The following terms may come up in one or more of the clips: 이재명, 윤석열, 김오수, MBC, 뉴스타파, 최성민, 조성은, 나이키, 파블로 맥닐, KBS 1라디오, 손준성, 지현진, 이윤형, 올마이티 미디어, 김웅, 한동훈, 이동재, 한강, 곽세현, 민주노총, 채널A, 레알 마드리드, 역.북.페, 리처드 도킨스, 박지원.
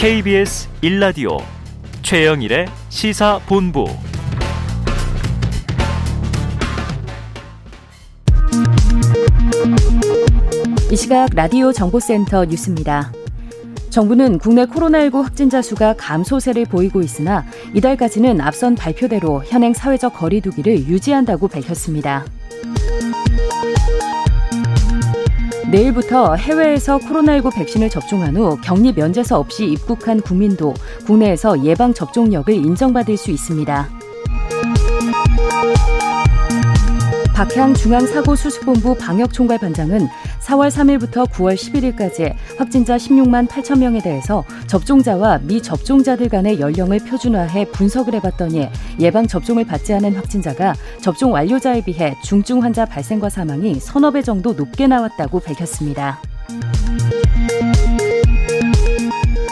KBS 1라디오 최영일의 시사본부. 이 시각 라디오 정보센터 뉴스입니다. 정부는 국내 코로나19 확진자 수가 감소세를 보이고 있으나 이달까지는 앞선 발표대로 현행 사회적 거리 두기를 유지한다고 밝혔습니다. 내일부터 해외에서 코로나19 백신을 접종한 후 격리 면제서 없이 입국한 국민도 국내에서 예방접종력을 인정받을 수 있습니다. 박향중앙사고수습본부 방역총괄반장은 4월 3일부터 9월 11일까지 확진자 16만 8천 명에 대해서 접종자와 미접종자들 간의 연령을 표준화해 분석을 해봤더니 예방접종을 받지 않은 확진자가 접종 완료자에 비해 중증 환자 발생과 사망이 서너 배 정도 높게 나왔다고 밝혔습니다.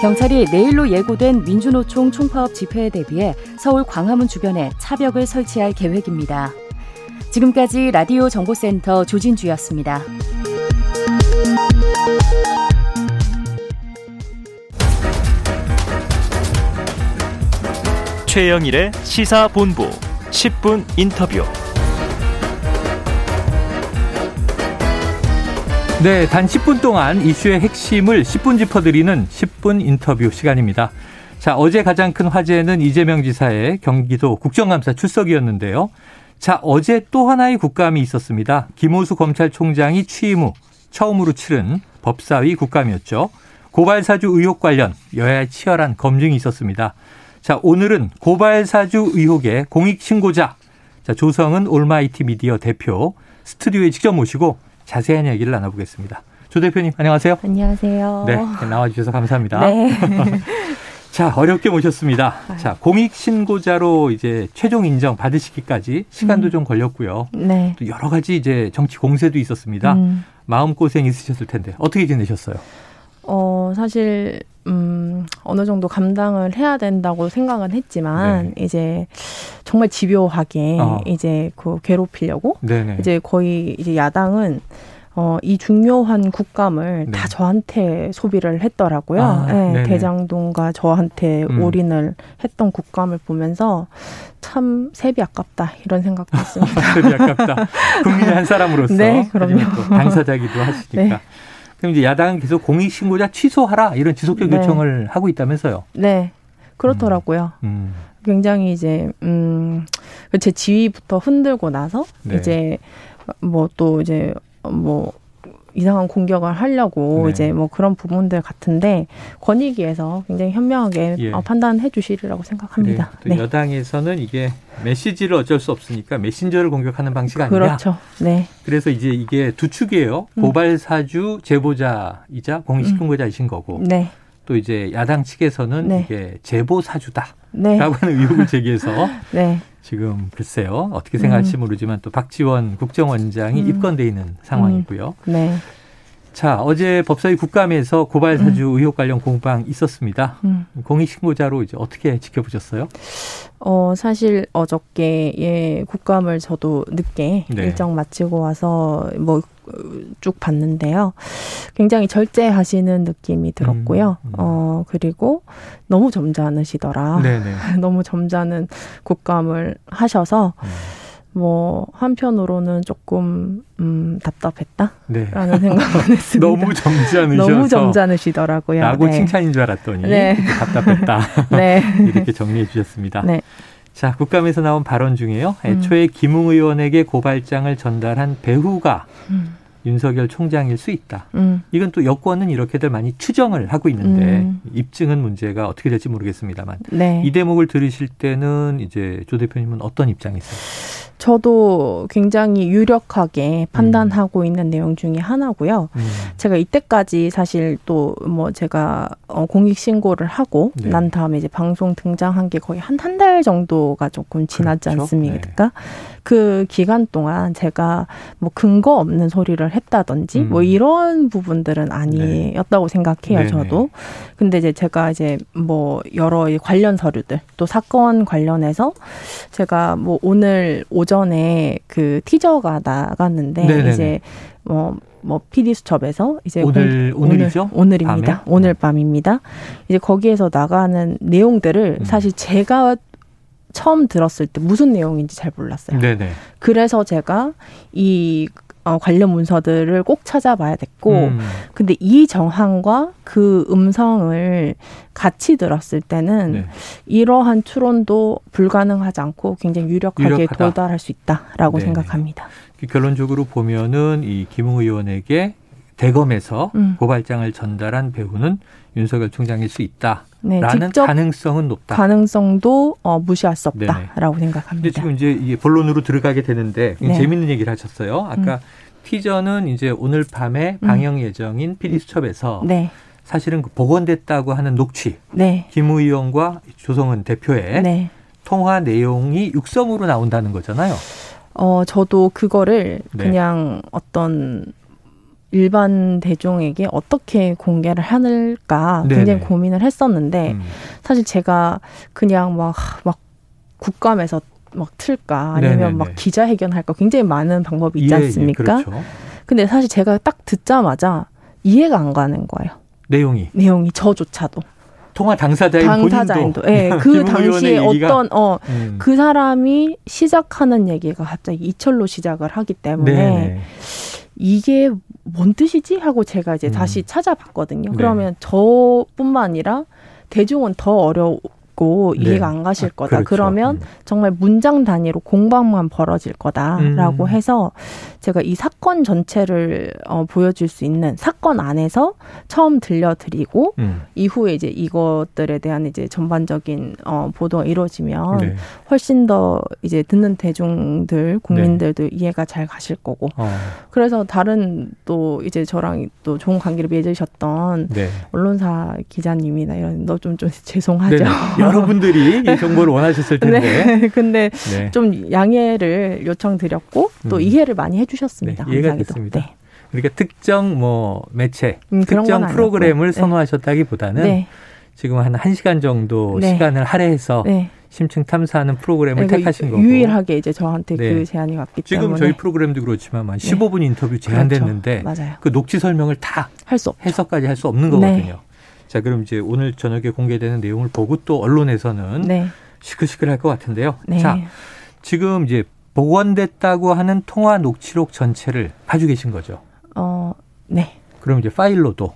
경찰이 내일로 예고된 민주노총 총파업 집회에 대비해 서울 광화문 주변에 차벽을 설치할 계획입니다. 지금까지 라디오 정보센터 조진주였습니다. 최영일의 시사본부 10분 인터뷰. 네, 단 10분 동안 이슈의 핵심을 10분 짚어드리는 10분 인터뷰 시간입니다. 자, 어제 가장 큰 화제는 이재명 지사의 경기도 국정감사 출석이었는데요. 자, 어제 또 하나의 국감이 있었습니다. 김오수 검찰총장이 취임 후 처음으로 치른 법사위 국감이었죠. 고발사주 의혹 관련 여야의 치열한 검증이 있었습니다. 자, 오늘은 고발사주 의혹의 공익신고자, 자, 조성은 올마이티 미디어 대표 스튜디오에 직접 모시고 자세한 얘기를 나눠보겠습니다. 조 대표님, 안녕하세요. 안녕하세요. 네, 나와주셔서 감사합니다. 네. 자, 어렵게 모셨습니다. 자, 공익신고자로 이제 최종 인정 받으시기까지 시간도 좀 걸렸고요. 네. 또 여러 가지 이제 정치 공세도 있었습니다. 마음고생 있으셨을 텐데 어떻게 지내셨어요? 사실 어느 정도 감당을 해야 된다고 생각은 했지만 네. 이제 정말 집요하게 이제 그 괴롭히려고 네네. 이제 거의 이제 야당은 이 중요한 국감을 네. 다 저한테 소비를 했더라고요. 아, 네, 대장동과 저한테 올인을 했던 국감을 보면서 참 세비 아깝다 이런 생각도 했습니다. 세비 아깝다. 국민의 한 사람으로서. 네, 그럼요. 당사자기도 하시니까. 네. 그럼 이제 야당은 계속 공익신고자 취소하라 이런 지속적 네. 요청을 하고 있다면서요. 네, 그렇더라고요. 굉장히 이제 제 지위부터 흔들고 나서 네. 이제 뭐 또 이제 뭐 이상한 공격을 하려고 네. 이제 뭐 그런 부분들 같은데 권익위에서 굉장히 현명하게 예. 판단해 주시리라고 생각합니다. 네. 또 네. 여당에서는 이게 메시지를 어쩔 수 없으니까 메신저를 공격하는 방식 아니냐. 그렇죠. 네. 그래서 이제 이게 두 축이에요. 고발사주 제보자이자 공익신고자이신 거고. 네. 또 이제 야당 측에서는 네. 이게 제보사주다라고 네. 하는 의혹을 제기해서 네. 지금 글쎄요. 어떻게 생각할지 모르지만 또 박지원 국정원장이 입건돼 있는 상황이고요. 네. 자, 어제 법사위 국감에서 고발사주 의혹 관련 공방 있었습니다. 공익신고자로 이제 어떻게 지켜보셨어요? 사실 어저께 예, 국감을 저도 늦게 네. 일정 마치고 와서 뭐 쭉 봤는데요. 굉장히 절제하시는 느낌이 들었고요. 그리고 너무 점잖으시더라. 너무 점잖은 국감을 하셔서 뭐 한편으로는 조금 답답했다라는 생각을 했습니다. 너무 점잖으셔서. 너무 점잖으시더라고요. 라고 네. 칭찬인 줄 알았더니 네. 답답했다. 네. 이렇게 정리해 주셨습니다. 네. 자, 국감에서 나온 발언 중에요. 애초에 김웅 의원에게 고발장을 전달한 배후가 윤석열 총장일 수 있다. 이건 또 여권은 이렇게들 많이 추정을 하고 있는데 입증은 문제가 어떻게 될지 모르겠습니다만 네. 이 대목을 들으실 때는 이제 조 대표님은 어떤 입장이세요? 저도 굉장히 유력하게 판단하고 있는 내용 중에 하나고요. 제가 이때까지 사실 또 뭐 제가 공익신고를 하고 네. 난 다음에 이제 방송 등장한 게 거의 한 달 정도가 조금 지났지 그렇죠? 않습니까? 네. 그 기간 동안 제가 뭐 근거 없는 소리를 했다든지 뭐 이런 부분들은 아니었다고 네. 생각해요. 네네. 저도. 근데 이제 제가 이제 뭐 여러 관련 서류들 또 사건 관련해서 제가 뭐 오늘 오전에 그 티저가 나갔는데 네네네. 이제 뭐 PD수첩에서 이제 오늘이죠? 오늘입니다. 밤에? 오늘 밤입니다. 이제 거기에서 나가는 내용들을 사실 제가 처음 들었을 때 무슨 내용인지 잘 몰랐어요. 네네. 그래서 제가 이 관련 문서들을 꼭 찾아봐야 됐고, 근데 이 정황과 그 음성을 같이 들었을 때는 네. 이러한 추론도 불가능하지 않고 굉장히 유력하게 도달할 수 있다라고 네네. 생각합니다. 결론적으로 보면은 이 김웅 의원에게 대검에서 고발장을 전달한 배우는 윤석열 총장일 수 있다라는 네, 가능성은 높다. 가능성도 무시할 수 없다라고 네네. 생각합니다. 지금 이제 본론으로 들어가게 되는데 네. 재미있는 얘기를 하셨어요. 아까 티저는 이제 오늘 밤에 방영 예정인 PD수첩에서 네. 사실은 복원됐다고 하는 녹취 네. 김 의원과 조성은 대표의 네. 통화 내용이 육성으로 나온다는 거잖아요. 저도 그거를 네. 그냥 어떤 일반 대중에게 어떻게 공개를 하늘까 굉장히 네네. 고민을 했었는데 사실 제가 그냥 막 국감에서 막 틀까 아니면 네네네. 막 기자회견할까 굉장히 많은 방법이 있지 않습니까? 그렇죠. 근데 사실 제가 딱 듣자마자 이해가 안 가는 거예요. 내용이 저조차도. 통화 당사자인도 예, 그 당시에 어떤 그 사람이 시작하는 얘기가 갑자기 이철로 시작을 하기 때문에 네네. 이게 뭔 뜻이지? 하고 제가 이제 다시 찾아봤거든요. 네. 그러면 저뿐만 아니라 대중은 더 어렵고 이해가 안 가실 거다. 그렇죠. 그러면 정말 문장 단위로 공방만 벌어질 거다라고 해서 제가 이 사건 전체를 보여줄 수 있는 사건 안에서 처음 들려드리고 이후에 이제 이것들에 대한 이제 전반적인 보도가 이루어지면 네. 훨씬 더 이제 듣는 대중들 국민들도 네. 이해가 잘 가실 거고 그래서 다른 또 이제 저랑 또 좋은 관계를 맺으셨던 네. 언론사 기자님이나 이런 너 좀 죄송하죠. 네. 여러분들이 이 정보를 원하셨을 텐데. 네. 근데 네. 좀 양해를 요청드렸고 또 이해를 많이 해주셨. 네, 이해가 됐습니다. 네. 그러니까 특정 매체, 특정 프로그램을 선호하셨다기보다는 네. 지금 한 1시간 정도 네. 시간을 할애해서 네. 심층 탐사하는 프로그램을 네, 택하신 거고. 유일하게 이제 저한테 네. 그 제안이 왔기 지금 때문에. 지금 저희 프로그램도 그렇지만 한 15분 네. 인터뷰 제한됐는데 그렇죠. 맞아요. 그 녹취 설명을 다 할 수 없죠. 해석까지 할 수 없는 거거든요. 네. 자, 그럼 이제 오늘 저녁에 공개되는 내용을 보고 또 언론에서는 네. 시끌시끌할 것 같은데요. 네. 자, 지금 이제 복원됐다고 하는 통화 녹취록 전체를 봐주 계신 거죠? 네. 그럼 이제 파일로도?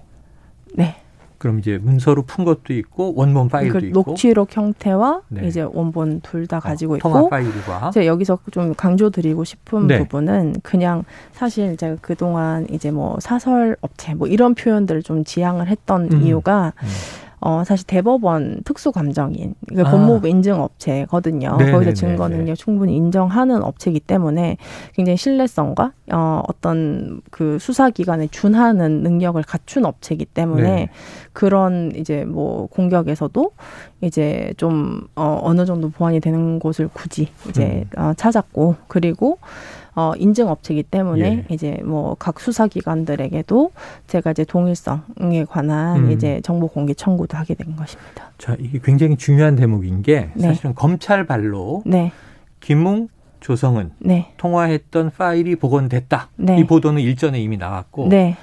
네. 그럼 이제 문서로 푼 것도 있고 원본 파일도 있고. 녹취록 형태와 네. 이제 원본 둘 다 가지고 있고. 통화 파일과. 제가 여기서 좀 강조드리고 싶은 네. 부분은 그냥 사실 제가 그동안 이제 뭐 사설 업체 뭐 이런 표현들을 좀 지향을 했던 이유가 사실 대법원 특수감정인, 그러니까 법무부 인증업체거든요. 네네네네. 거기서 증거능력 충분히 인정하는 업체이기 때문에 굉장히 신뢰성과 어떤 그 수사기관에 준하는 능력을 갖춘 업체이기 때문에 네네. 그런 이제 뭐 공격에서도 이제 좀 어느 정도 보완이 되는 곳을 굳이 이제 찾았고 그리고 인증 업체이기 때문에 예. 이제 뭐 각 수사기관들에게도 제가 이제 동일성에 관한 이제 정보 공개 청구도 하게 된 것입니다. 자, 이게 굉장히 중요한 대목인 게 네. 사실은 검찰 발로 네. 김웅, 조성은 네. 통화했던 파일이 복원됐다. 네. 이 보도는 일전에 이미 나왔고 네.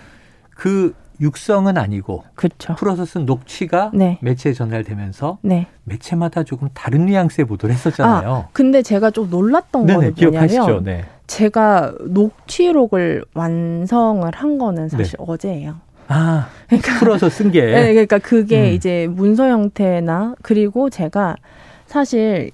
그 육성은 아니고 그렇죠. 풀어서 쓴 녹취가 네. 매체에 전달되면서 네. 매체마다 조금 다른 뉘앙스의 보도를 했었잖아요. 근데 제가 좀 놀랐던 거는 뭐냐면 기억하시죠? 네. 제가 녹취록을 완성을 한 거는 사실 네. 어제예요. 그러니까 풀어서 쓴 게. 네, 그러니까 그게 이제 문서 형태나 그리고 제가 사실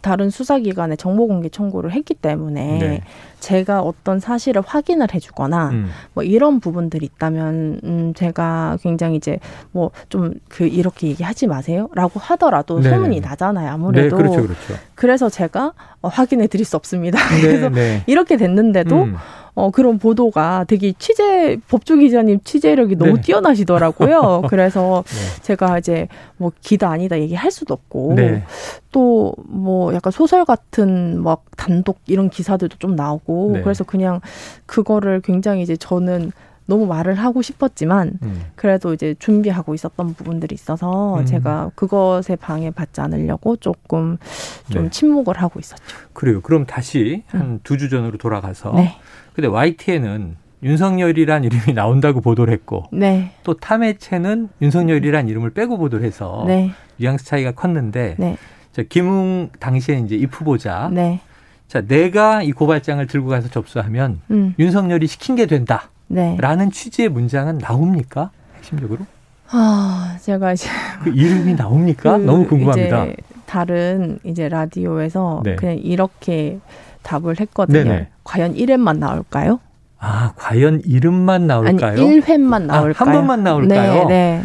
다른 수사기관에 정보공개 청구를 했기 때문에 네. 제가 어떤 사실을 확인을 해주거나 뭐 이런 부분들이 있다면 제가 굉장히 이제 뭐 좀 그 이렇게 얘기하지 마세요라고 하더라도 네. 소문이 나잖아요. 아무래도 네, 그렇죠. 그래서 제가 확인해 드릴 수 없습니다. 네, 그래서 네. 이렇게 됐는데도 그런 보도가 되게 법조 기자님 취재력이 너무 네. 뛰어나시더라고요. 그래서 네. 제가 이제 뭐 기다 아니다 얘기할 수도 없고 네. 또 뭐 약간 소설 같은 막 단독 이런 기사들도 좀 나오고 네. 그래서 그냥 그거를 굉장히 이제 저는 너무 말을 하고 싶었지만 그래도 이제 준비하고 있었던 부분들이 있어서 제가 그것에 방해받지 않으려고 조금 좀 네. 침묵을 하고 있었죠. 그래요. 그럼 다시 한 2주 전으로 돌아가서 네. 근데 YTN은 윤석열이란 이름이 나온다고 보도를 했고 네. 또 탐해체는 윤석열이란 이름을 빼고 보도를 해서 네. 뉘앙스 차이가 컸는데 네. 자, 김웅 당시에 이제 입 후보자 네. 자, 내가 이 고발장을 들고 가서 접수하면 윤석열이 시킨 게 된다라는 네. 취지의 문장은 나옵니까? 핵심적으로? 아, 제가 이제 그 이름이 나옵니까? 너무 궁금합니다. 이제 다른 이제 라디오에서 네. 그냥 이렇게 답을 했거든요. 네네. 과연 1회만 나올까요? 아, 과연 이름만 나올까요? 아니, 1회만 나올까요? 아, 한 번만 나올까요? 네, 네.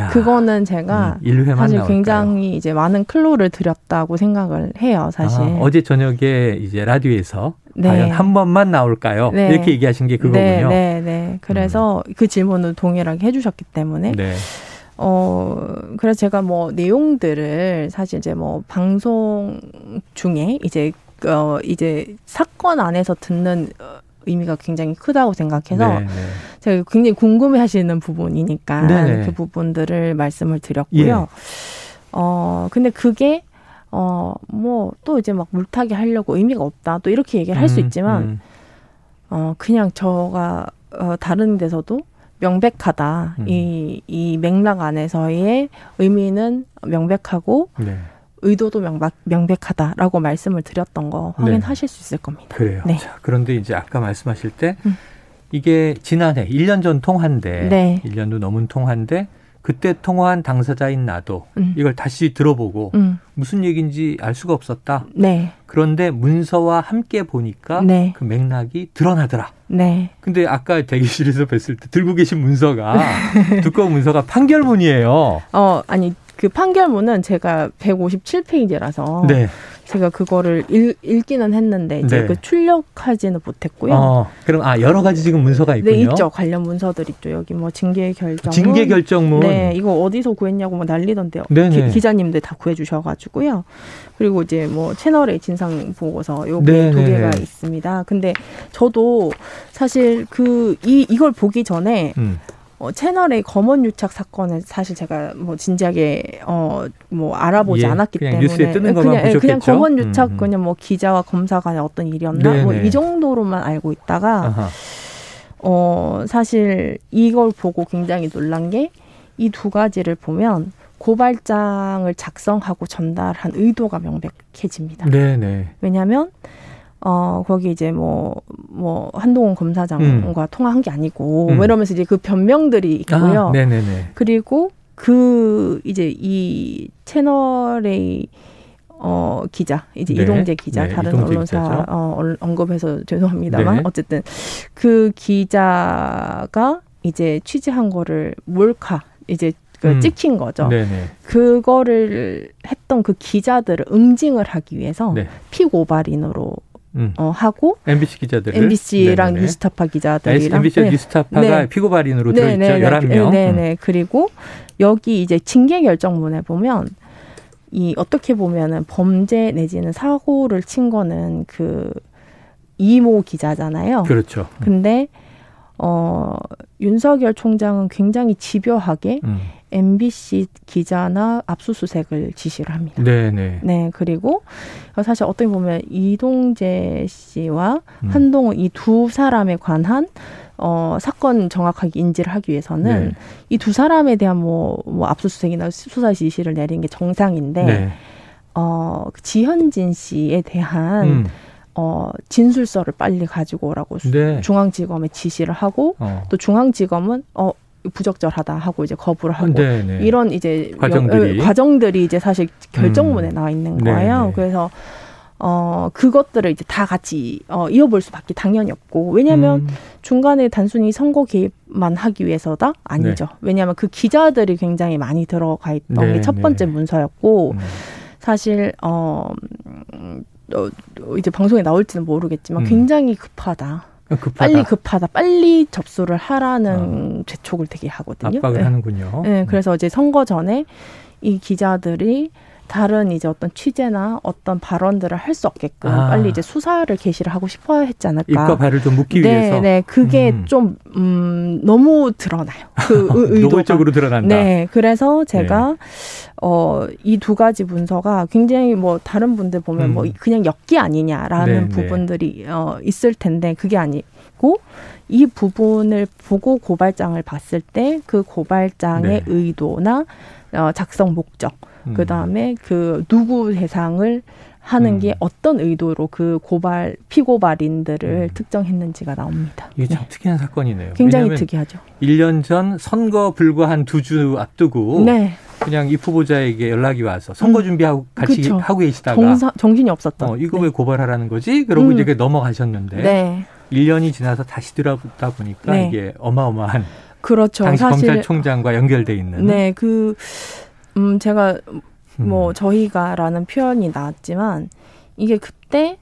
야, 그거는 제가 사실 나올까요? 굉장히 이제 많은 클로를 드렸다고 생각을 해요, 사실. 아, 어제 저녁에 이제 라디오에서 네. 과연 한 번만 나올까요? 네. 이렇게 얘기하신 게 그거군요. 네, 네, 네. 그래서 그 질문을 동일하게 해주셨기 때문에. 네. 그래서 제가 뭐 내용들을 사실 이제 뭐 방송 중에 이제 사건 안에서 듣는 의미가 굉장히 크다고 생각해서 네네. 제가 굉장히 궁금해하시는 부분이니까 네네. 그 부분들을 말씀을 드렸고요. 예. 근데 그게 뭐 또 이제 막 물타기 하려고 의미가 없다 또 이렇게 얘기를 할 수 있지만 그냥 제가 다른 데서도 명백하다 이 맥락 안에서의 의미는 명백하고. 네. 의도도 명백하다라고 말씀을 드렸던 거 확인하실 네. 수 있을 겁니다. 그래요. 네. 자, 그런데 이제 아까 말씀하실 때 이게 지난해 1년 전 통화인데 네. 1년도 넘은 통화인데 그때 통화한 당사자인 나도 이걸 다시 들어보고 무슨 얘기인지 알 수가 없었다. 네. 그런데 문서와 함께 보니까 네. 그 맥락이 드러나더라. 네. 근데 아까 대기실에서 뵀을 때 들고 계신 문서가 두꺼운 문서가 판결문이에요. 아니 그 판결문은 제가 157페이지라서 네. 제가 그거를 읽기는 했는데 이제 네. 그 출력하지는 못했고요. 그럼 여러 가지 지금 문서가 있군요. 네, 있죠. 관련 문서들 있죠. 여기 뭐 징계 결정문. 징계 결정문. 네, 이거 어디서 구했냐고 뭐 난리던데요. 기자님들 다 구해주셔가지고요. 그리고 이제 뭐 채널A 진상 보고서 요게 두 개가 있습니다. 근데 저도 사실 이걸 보기 전에. 채널A 검언 유착 사건을 사실 제가 뭐 진지하게 뭐 알아보지 않았기 그냥 때문에 뉴스에 뜨는 것만 보셨겠죠? 그냥 검언 유착 그냥 뭐 기자와 검사 간의 어떤 일이었나 뭐 이 정도로만 알고 있다가 사실 이걸 보고 굉장히 놀란 게 이 두 가지를 보면 고발장을 작성하고 전달한 의도가 명백해집니다. 네네. 왜냐하면 거기 이제 뭐, 한동훈 검사장과 통화한 게 아니고, 뭐 이러면서 이제 그 변명들이 있고요. 아, 네네네. 그리고 이제 이 채널A, 기자, 이제 네. 이동재 기자, 네, 다른 이동재 언론사, 기자죠. 언급해서 죄송합니다만, 네. 어쨌든 그 기자가 이제 취재한 거를 몰카, 이제 찍힌 거죠. 네네. 그거를 했던 그 기자들을 응징을 하기 위해서 네. 피고발인으로 하고 MBC 기자들 MBC랑 네네. 뉴스타파 기자들이랑 MBC 네. 뉴스타파가 네. 피고발인으로 들어 있죠. 11명. 네, 네. 그리고 여기 이제 징계 결정문에 보면 이 어떻게 보면은 범죄 내지는 사고를 친 거는 그 이모 기자잖아요. 그렇죠. 근데 윤석열 총장은 굉장히 집요하게 MBC 기자나 압수수색을 지시를 합니다. 네네. 네, 그리고 사실 어떻게 보면 이동재 씨와 한동훈 이 두 사람에 관한 사건 정확하게 인지를 하기 위해서는 네. 이 두 사람에 대한 뭐 압수수색이나 수사 지시를 내린 게 정상인데 네. 지현진 씨에 대한 진술서를 빨리 가지고 오라고 네. 중앙지검에 지시를 하고 또 중앙지검은 부적절하다 하고 이제 거부를 하고 네네. 이런 이제 과정들이 이제 사실 결정문에 나와 있는 거예요. 네네. 그래서 그것들을 이제 다 같이 이어볼 수밖에 당연히 없고 왜냐하면 중간에 단순히 선거 개입만 하기 위해서다 아니죠. 네. 왜냐하면 그 기자들이 굉장히 많이 들어가 있던 네. 게 첫 번째 문서였고 사실 이제 방송에 나올지는 모르겠지만 굉장히 급하다, 빨리 접수를 하라는 재촉을 되게 하거든요. 압박을 네. 하는군요. 네, 그래서 이제 선거 전에 이 기자들이 다른 이제 어떤 취재나 어떤 발언들을 할 수 없게끔 빨리 이제 수사를 개시를 하고 싶어 했지 않을까. 입과 발을 좀 묶기 위해서. 네, 그게 좀 너무 드러나요. 그 의도가. 노골적으로 드러난다. 네, 그래서 제가 네. 이 두 가지 문서가 굉장히 뭐 다른 분들 보면 뭐 그냥 엮기 아니냐라는 부분들이 있을 텐데 그게 아니. 있고 이 부분을 보고 고발장을 봤을 때 그 고발장의 네. 의도나 작성 목적, 그다음에 그 누구 대상을 하는 게 어떤 의도로 그 피고발인들을 특정했는지가 나옵니다. 이게 참 특이한 사건이네요. 굉장히 특이하죠. 1년 전 선거 불과 한 2주 앞두고 네. 그냥 이 후보자에게 연락이 와서 선거 준비하고 같이 그쵸. 하고 계시다가 정신이 없었던. 이거 네. 왜 고발하라는 거지? 그러고 이제 넘어가셨는데 네. 1년이 지나서 다시 들어보다 보니까 네. 이게 어마어마한 그렇죠. 당시 사실 검찰총장과 연결돼 있는. 네, 그 제가 저희가라는 표현이 나왔지만 이게 그때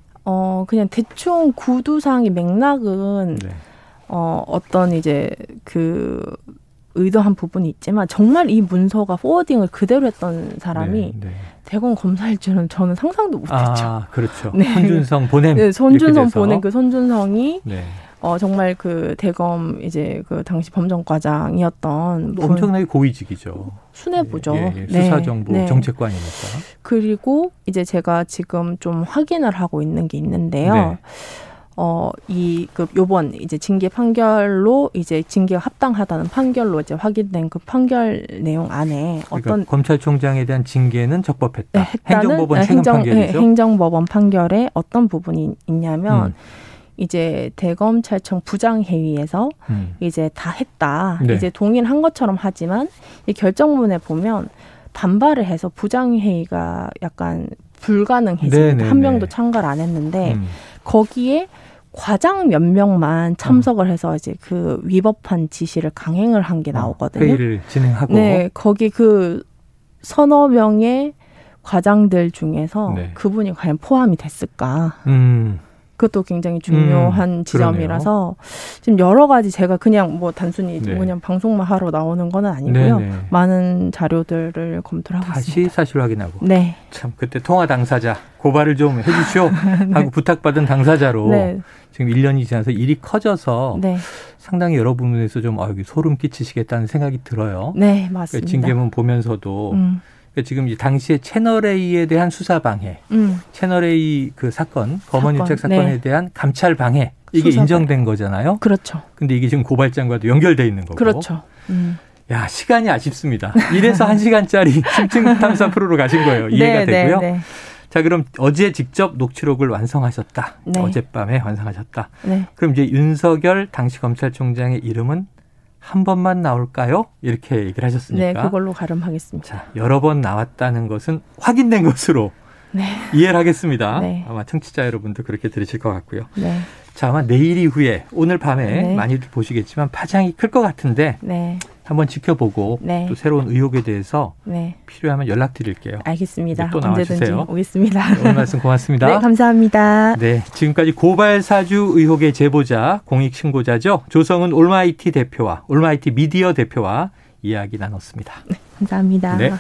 그냥 대충 구두상의 맥락은 네. 어떤 이제 그 의도한 부분이 있지만 정말 이 문서가 포워딩을 그대로 했던 사람이 네, 네. 대검 검사일 줄은 저는 상상도 못했죠. 그렇죠. 네. 손준성 보냄. 네, 손준성 보냄 그 손준성이. 네. 정말 그 대검 이제 그 당시 범정과장이었던 엄청나게 고위직이죠. 수뇌부죠. 예. 수사정보 네. 정책관이니까. 그리고 이제 제가 지금 좀 확인을 하고 있는 게 있는데요. 네. 요번 이제 징계 판결로 이제 징계가 합당하다는 판결로 이제 확인된 그 판결 내용 안에 그러니까 어떤 검찰총장에 대한 징계는 적법했다. 네, 행정법원 최근 판결이죠. 행정법원 판결에 어떤 부분이 있냐면. 이제 대검찰청 부장회의에서 이제 다 했다. 네. 이제 동의한 것처럼 하지만 이 결정문에 보면 반발을 해서 부장회의가 약간 불가능해집니다. 한 명도 참가를 안 했는데 거기에 과장 몇 명만 참석을 해서 이제 그 위법한 지시를 강행을 한 게 나오거든요. 회의를 진행하고. 네, 거기 그 서너 명의 과장들 중에서 네. 그분이 과연 포함이 됐을까. 그것도 굉장히 중요한 지점이라서 지금 여러 가지 제가 그냥 단순히 네. 그냥 방송만 하러 나오는 건 아니고요. 네네. 많은 자료들을 검토를 하고 있습니다. 다시 사실 확인하고. 네. 참 그때 통화 당사자 고발을 좀 해주시오 네. 하고 부탁받은 당사자로 네. 지금 1년이 지나서 일이 커져서 네. 상당히 여러 부분에서 좀 여기 소름 끼치시겠다는 생각이 들어요. 네, 맞습니다. 징계문 보면서도. 지금 당시에 채널A에 대한 수사 방해, 채널A 그 사건, 검언 유착 사건에 네. 대한 감찰 방해, 이게 인정된 거잖아요. 그렇죠. 근데 이게 지금 고발장과도 연결되어 있는 거고. 그렇죠. 야, 시간이 아쉽습니다. 이래서 1시간짜리 심층 탐사 프로로 가신 거예요. 이해가 되고요. 네. 자, 그럼 어제 직접 녹취록을 완성하셨다. 네. 어젯밤에 완성하셨다. 네. 그럼 이제 윤석열 당시 검찰총장의 이름은 한 번만 나올까요? 이렇게 얘기를 하셨으니까. 네, 그걸로 가름하겠습니다. 자, 여러 번 나왔다는 것은 확인된 것으로 네. 이해를 하겠습니다. 네. 아마 청취자 여러분도 그렇게 들으실 것 같고요. 네. 자, 아마 내일 이후에 오늘 밤에 네. 많이들 보시겠지만 파장이 클 것 같은데 네. 한번 지켜보고 네. 또 새로운 의혹에 대해서 네. 필요하면 연락드릴게요. 알겠습니다. 또 언제든지 오겠습니다. 오늘 말씀 고맙습니다. 네, 감사합니다. 네, 지금까지 고발사주 의혹의 제보자, 공익신고자죠. 조성은 올마이티 대표와 올마이티 미디어 대표와 이야기 나눴습니다. 네, 감사합니다. 네.